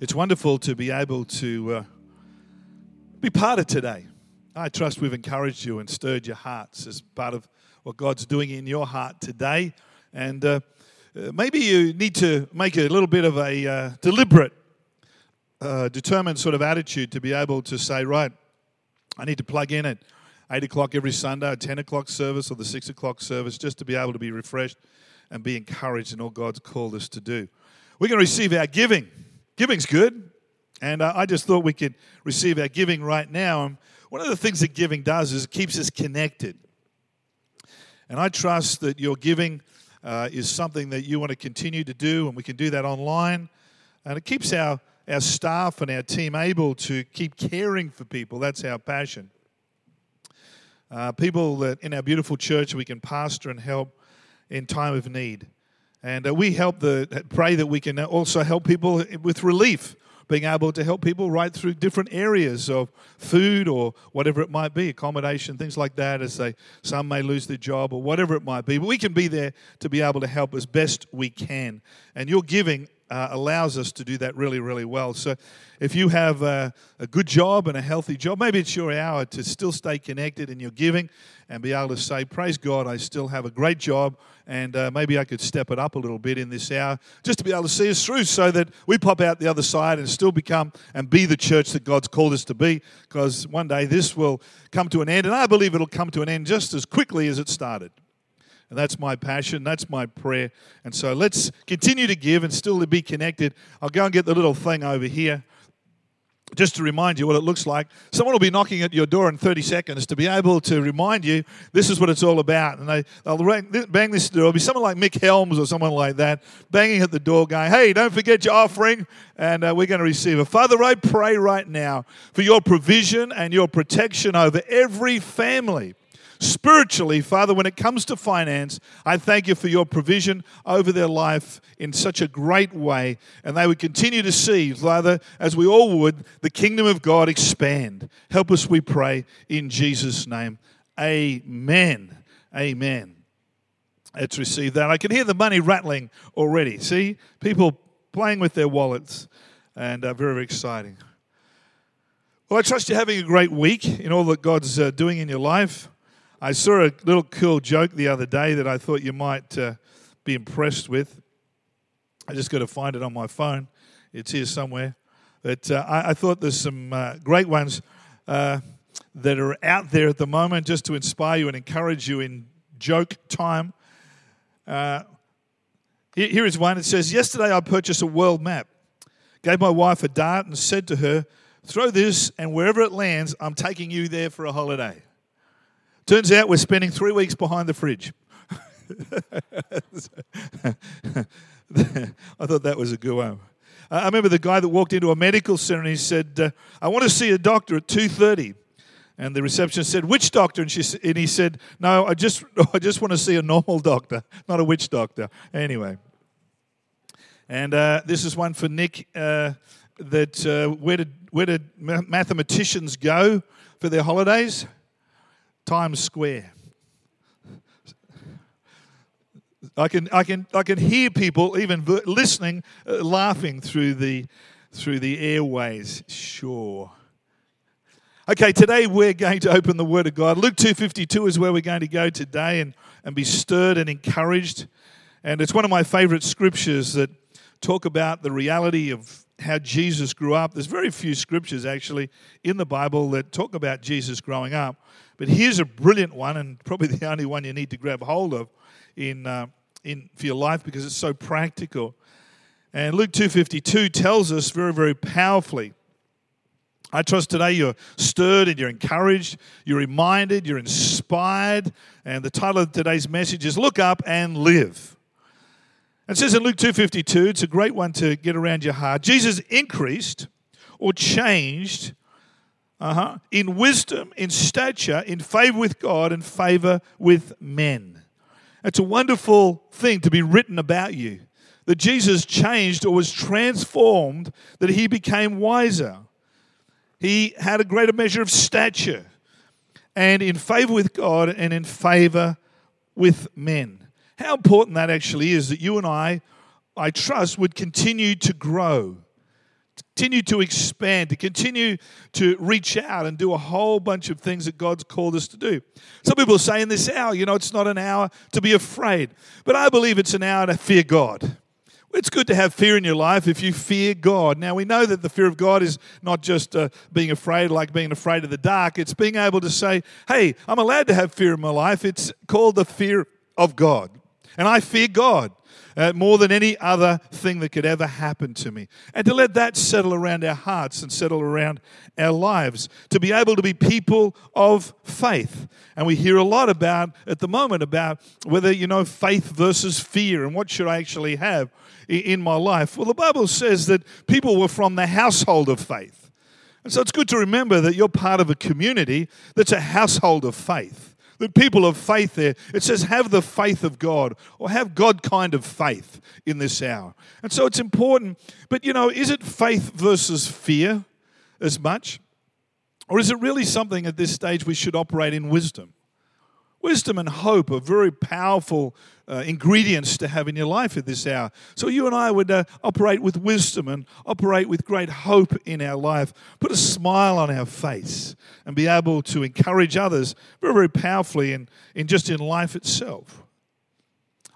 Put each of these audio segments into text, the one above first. It's wonderful to be able to be part of today. I trust we've encouraged you and stirred your hearts as part of what God's doing in your heart today. And maybe you need to make a little bit of a deliberate, determined sort of attitude to be able to say, right, I need to plug in at 8 o'clock every Sunday, a 10 o'clock service or the 6 o'clock service, just to be able to be refreshed and be encouraged in all God's called us to do. We're going to receive our giving. Giving's good, and I just thought we could receive our giving right now. And one of the things that giving does is it keeps us connected. And I trust that your giving is something that you want to continue to do, and we can do that online. And it keeps our staff and our team able to keep caring for people. That's our passion. People that in our beautiful church we can pastor and help in time of need. And we pray that we can also help people with relief, being able to help people right through different areas of food or whatever it might be, accommodation, things like that, as some may lose their job or whatever it might be. But we can be there to be able to help as best we can. And your giving allows us to do that really, really well. So if you have a good job and a healthy job, maybe it's your hour to still stay connected in your giving and be able to say, praise God, I still have a great job, and maybe I could step it up a little bit in this hour just to be able to see us through so that we pop out the other side and still become and be the church that God's called us to be, because one day this will come to an end, and I believe it'll come to an end just as quickly as it started. And that's my passion, that's my prayer. And so let's continue to give and still to be connected. I'll go and get the little thing over here just to remind you what it looks like. Someone will be knocking at your door in 30 seconds to be able to remind you this is what it's all about. And they'll bang this door. It'll be someone like Mick Helms or someone like that banging at the door going, hey, don't forget your offering, and we're going to receive it. Father, I pray right now for your provision and your protection over every family. Spiritually, Father, when it comes to finance, I thank you for your provision over their life in such a great way. And they would continue to see, Father, as we all would, the kingdom of God expand. Help us, we pray, in Jesus' name. Amen. Amen. Let's receive that. I can hear the money rattling already. See, people playing with their wallets, and very, very exciting. Well, I trust you're having a great week in all that God's doing in your life. I saw a little cool joke the other day that I thought you might be impressed with. I just got to find it on my phone. It's here somewhere. But I thought there's some great ones that are out there at the moment just to inspire you and encourage you in joke time. Here is one. It says, yesterday I purchased a world map, gave my wife a dart and said to her, throw this and wherever it lands, I'm taking you there for a holiday. Turns out we're spending 3 weeks behind the fridge. I thought that was a good one. I remember the guy that walked into a medical center and he said, I want to see a doctor at 2:30. And the receptionist said, which doctor? And he said, no, I just want to see a normal doctor, not a witch doctor. Anyway. And this is one for Nick, where did mathematicians go for their holidays? Times Square. I can hear people even listening, laughing through the airways. Sure. Okay, today we're going to open the Word of God. Luke 2.52 is where we're going to go today and be stirred and encouraged. And it's one of my favorite scriptures that talk about the reality of how Jesus grew up. There's very few scriptures actually in the Bible that talk about Jesus growing up. But here's a brilliant one, and probably the only one you need to grab hold of in for your life because it's so practical. And Luke 2.52 tells us very, very powerfully. I trust today you're stirred and you're encouraged, you're reminded, you're inspired. And the title of today's message is Look Up and Live. It says in Luke 2.52, it's a great one to get around your heart. Jesus increased or changed in wisdom, in stature, in favor with God and favor with men. It's a wonderful thing to be written about you, that Jesus changed or was transformed, that he became wiser. He had a greater measure of stature and in favor with God and in favor with men. How important that actually is, that you and I trust, would continue to grow, continue to expand, to continue to reach out and do a whole bunch of things that God's called us to do. Some people say in this hour, you know, it's not an hour to be afraid, but I believe it's an hour to fear God. It's good to have fear in your life if you fear God. Now, we know that the fear of God is not just being afraid, like being afraid of the dark. It's being able to say, hey, I'm allowed to have fear in my life. It's called the fear of God. And I fear God more than any other thing that could ever happen to me. And to let that settle around our hearts and settle around our lives. To be able to be people of faith. And we hear a lot about, at the moment, about whether, you know, faith versus fear and what should I actually have in my life. Well, the Bible says that people were from the household of faith. And so it's good to remember that you're part of a community that's a household of faith. The people of faith there, it says have the faith of God or have God kind of faith in this hour. And so it's important. But, you know, is it faith versus fear as much? Or is it really something at this stage we should operate in wisdom? Wisdom and hope are very powerful ingredients to have in your life at this hour. So you and I would operate with wisdom and operate with great hope in our life. Put a smile on our face and be able to encourage others very, very powerfully in just in life itself.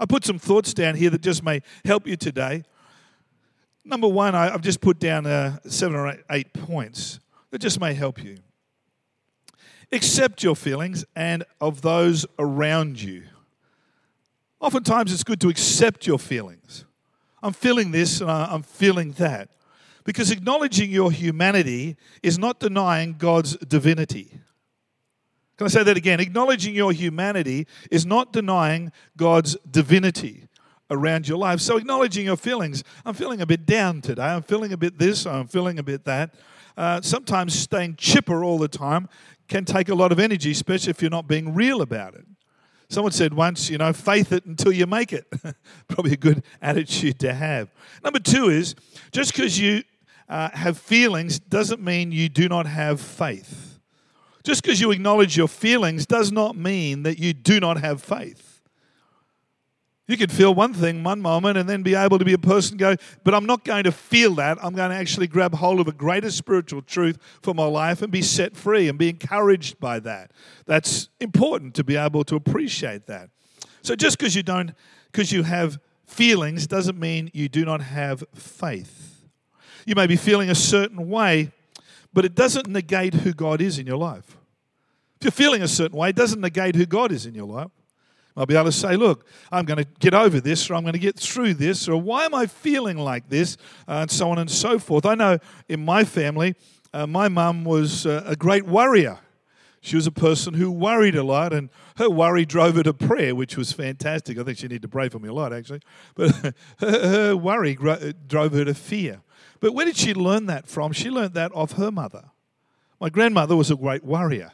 I put some thoughts down here that just may help you today. Number one, I've just put down 7 or 8 points that just may help you. Accept your feelings and of those around you. Oftentimes it's good to accept your feelings. I'm feeling this and I'm feeling that. Because acknowledging your humanity is not denying God's divinity. Can I say that again? Acknowledging your humanity is not denying God's divinity around your life. So acknowledging your feelings. I'm feeling a bit down today. I'm feeling a bit this. I'm feeling a bit that. Sometimes staying chipper all the time can take a lot of energy, especially if you're not being real about it. Someone said once, you know, faith it until you make it. Probably a good attitude to have. Number two is, just because you have feelings doesn't mean you do not have faith. Just because you acknowledge your feelings does not mean that you do not have faith. You could feel one thing one moment and then be able to be a person go, but I'm not going to feel that. I'm going to actually grab hold of a greater spiritual truth for my life and be set free and be encouraged by that. That's important to be able to appreciate that. So just because you have feelings doesn't mean you do not have faith. You may be feeling a certain way, but it doesn't negate who God is in your life. If you're feeling a certain way, it doesn't negate who God is in your life. I'll be able to say, look, I'm going to get over this, or I'm going to get through this, or why am I feeling like this, and so on and so forth. I know in my family, my mum was a great worrier. She was a person who worried a lot, and her worry drove her to prayer, which was fantastic. I think she needed to pray for me a lot, actually. But her worry drove her to fear. But where did she learn that from? She learned that off her mother. My grandmother was a great worrier.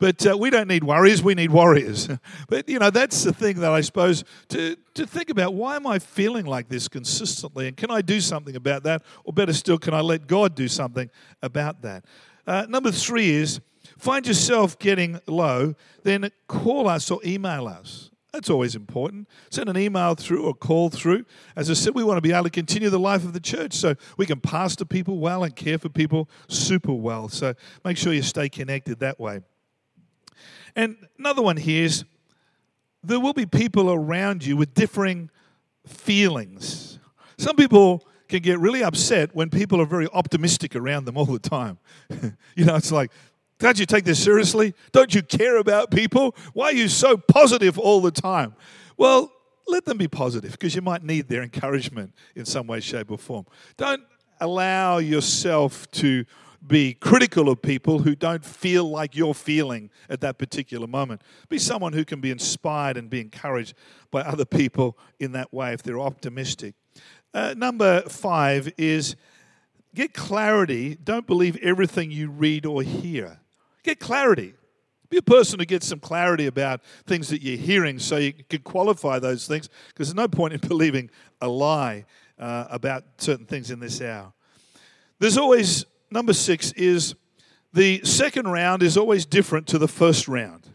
But we don't need worries, we need warriors. But, you know, that's the thing that I suppose to think about. Why am I feeling like this consistently? And can I do something about that? Or better still, can I let God do something about that? Number three is, find yourself getting low, then call us or email us. That's always important. Send an email through or call through. As I said, we want to be able to continue the life of the church so we can pastor people well and care for people super well. So make sure you stay connected that way. And another one here is, there will be people around you with differing feelings. Some people can get really upset when people are very optimistic around them all the time. You know, it's like, can't you take this seriously? Don't you care about people? Why are you so positive all the time? Well, let them be positive because you might need their encouragement in some way, shape, or form. Don't allow yourself to be critical of people who don't feel like you're feeling at that particular moment. Be someone who can be inspired and be encouraged by other people in that way if they're optimistic. Number five is get clarity. Don't believe everything you read or hear. Get clarity. Be a person who gets some clarity about things that you're hearing so you can qualify those things, because there's no point in believing a lie about certain things in this hour. There's always... Number six is the second round is always different to the first round.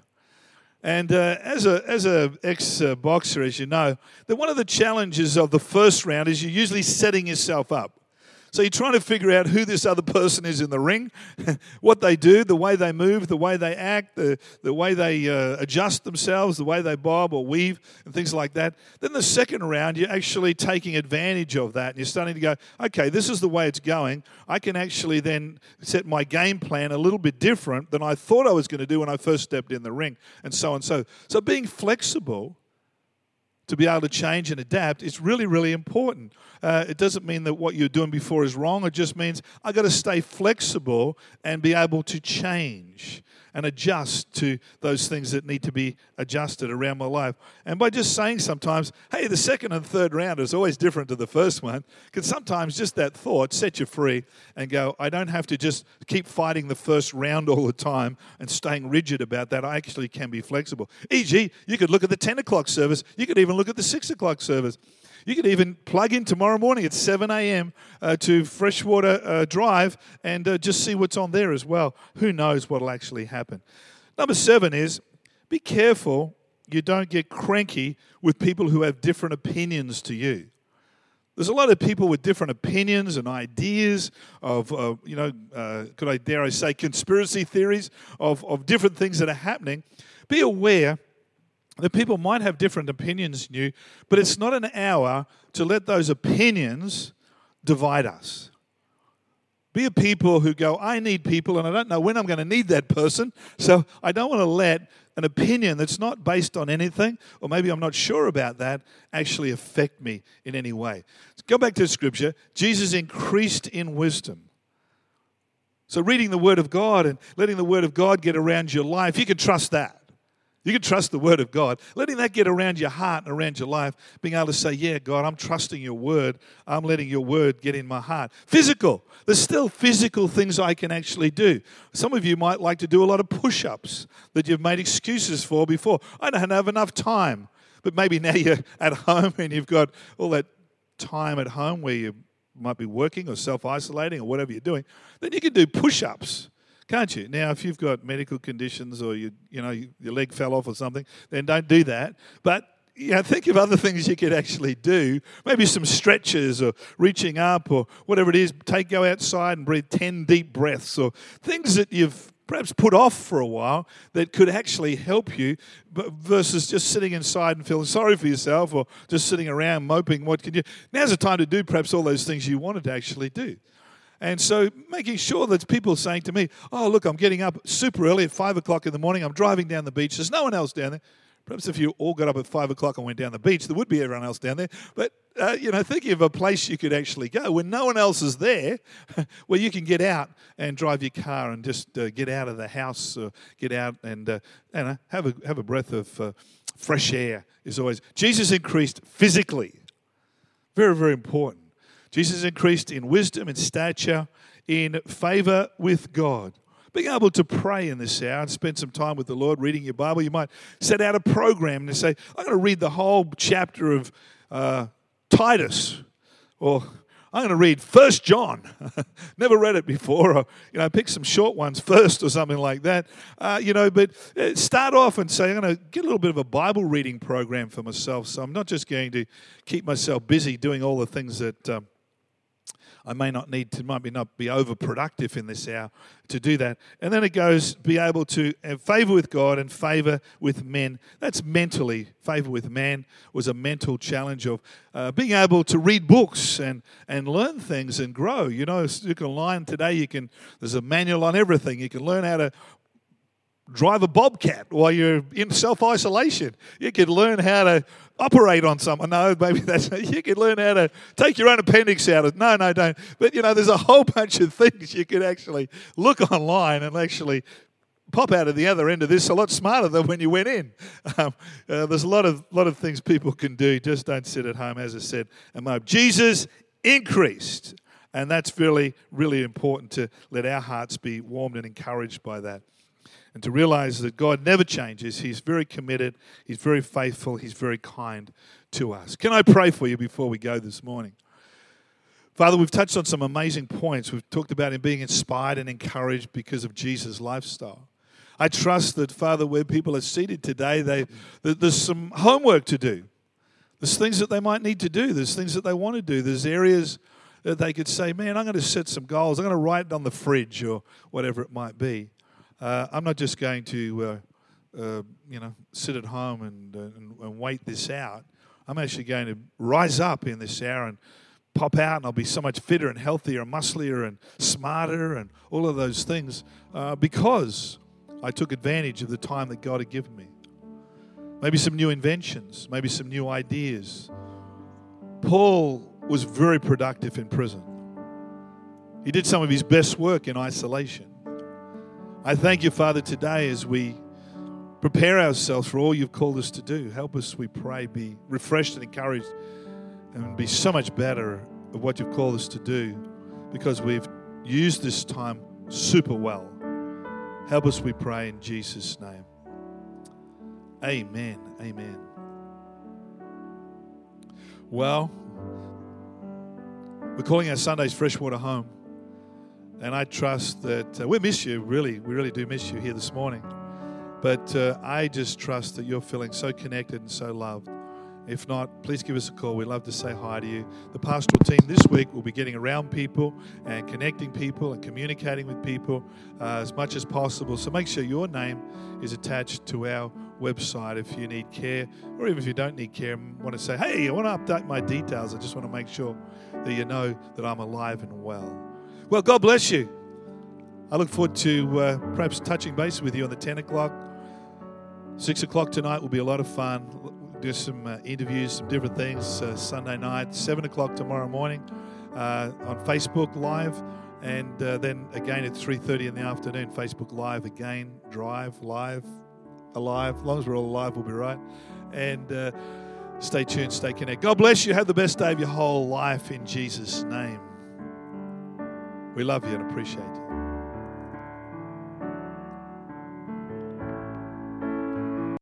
And as a ex-boxer, as you know, that one of the challenges of the first round is you're usually setting yourself up. So you're trying to figure out who this other person is in the ring, what they do, the way they move, the way they act, the way they adjust themselves, the way they bob or weave and things like that. Then the second round, you're actually taking advantage of that. And you're starting to go, okay, this is the way it's going. I can actually then set my game plan a little bit different than I thought I was going to do when I first stepped in the ring, and so on and so. So being flexible to be able to change and adapt, it's really, really important. It doesn't mean that what you're doing before is wrong. It just means I've got to stay flexible and be able to change and adjust to those things that need to be adjusted around my life. And by just saying sometimes, hey, the second and third round is always different to the first one, because sometimes just that thought sets you free and go, I don't have to just keep fighting the first round all the time and staying rigid about that. I actually can be flexible. E.g., you could look at the 10 o'clock service. You could even look at the 6 o'clock service. You could even plug in tomorrow morning at 7 a.m. To Freshwater Drive and just see what's on there as well. Who knows what will actually happen. Number 7 is be careful you don't get cranky with people who have different opinions to you. There's a lot of people with different opinions and ideas of, conspiracy theories of different things that are happening. Be aware that people might have different opinions than you, but it's not an hour to let those opinions divide us. Be a people who go, I need people, and I don't know when I'm going to need that person, so I don't want to let an opinion that's not based on anything, or maybe I'm not sure about that, actually affect me in any way. Let's go back to Scripture. Jesus increased in wisdom. So reading the Word of God and letting the Word of God get around your life, you can trust that. You can trust the Word of God. Letting that get around your heart and around your life, being able to say, yeah, God, I'm trusting your Word. I'm letting your Word get in my heart. Physical. There's still physical things I can actually do. Some of you might like to do a lot of push-ups that you've made excuses for before. I don't have enough time. But maybe now you're at home and you've got all that time at home where you might be working or self-isolating or whatever you're doing. Then you can do push-ups, can't you? Now, if you've got medical conditions or your leg fell off or something, then don't do that. But think of other things you could actually do. Maybe some stretches or reaching up or whatever it is. Go outside and breathe 10 deep breaths, or things that you've perhaps put off for a while that could actually help you, versus just sitting inside and feeling sorry for yourself or just sitting around moping. What can you? Now's the time to do perhaps all those things you wanted to actually do. And so making sure that people saying to me, oh, look, I'm getting up super early at 5 o'clock in the morning. I'm driving down the beach. There's no one else down there. Perhaps if you all got up at 5 o'clock and went down the beach, there would be everyone else down there. But, thinking of a place you could actually go when no one else is there, where you can get out and drive your car and just get out of the house, or get out and have a breath of fresh air is always. Jesus increased physically. Very, very important. Jesus increased in wisdom, in stature, in favor with God. Being able to pray in this hour and spend some time with the Lord, reading your Bible. You might set out a program and say, I'm going to read the whole chapter of Titus, or I'm going to read 1 John. Never read it before. Or, pick some short ones first or something like that. But start off and say, I'm going to get a little bit of a Bible reading program for myself, so I'm not just going to keep myself busy doing all the things that I may not need to, might not be overproductive in this hour to do that. And then it goes, be able to have favor with God and favor with men. That's mentally. Favor with man was a mental challenge of being able to read books and learn things and grow. You can learn today. There's a manual on everything. You can learn how to drive a bobcat while you're in self-isolation. You could learn how to operate on someone. No, maybe that's not. You could learn how to take your own appendix out. No, don't. But, there's a whole bunch of things you could actually look online and actually pop out of the other end of this a lot smarter than when you went in. There's a lot of things people can do. Just don't sit at home, as I said. Jesus increased. And that's really, really important to let our hearts be warmed and encouraged by that. And to realize that God never changes. He's very committed. He's very faithful. He's very kind to us. Can I pray for you before we go this morning? Father, we've touched on some amazing points. We've talked about him being inspired and encouraged because of Jesus' lifestyle. I trust that, Father, where people are seated today, there's some homework to do. There's things that they might need to do. There's things that they want to do. There's areas that they could say, man, I'm going to set some goals. I'm going to write it on the fridge or whatever it might be. I'm not just going to, sit at home and wait this out. I'm actually going to rise up in this hour and pop out, and I'll be so much fitter and healthier and musclier and smarter and all of those things because I took advantage of the time that God had given me. Maybe some new inventions, maybe some new ideas. Paul was very productive in prison. He did some of his best work in isolation. I thank you, Father, today as we prepare ourselves for all you've called us to do. Help us, we pray, be refreshed and encouraged and be so much better at what you've called us to do because we've used this time super well. Help us, we pray, in Jesus' name. Amen. Amen. Well, we're calling our Sundays Freshwater Home. And I trust that we miss you, really. We really do miss you here this morning. But I just trust that you're feeling so connected and so loved. If not, please give us a call. We'd love to say hi to you. The pastoral team this week will be getting around people and connecting people and communicating with people as much as possible. So make sure your name is attached to our website if you need care, or even if you don't need care and want to say, hey, I want to update my details. I just want to make sure that you know that I'm alive and well. Well, God bless you. I look forward to perhaps touching base with you on the 10 o'clock. 6 o'clock tonight will be a lot of fun. Do some interviews, some different things Sunday night, 7 o'clock tomorrow morning on Facebook Live, and then again at 3:30 in the afternoon, Facebook Live again, alive. As long as we're all alive, we'll be right. And stay tuned, stay connected. God bless you. Have the best day of your whole life in Jesus' name. We love you and appreciate you.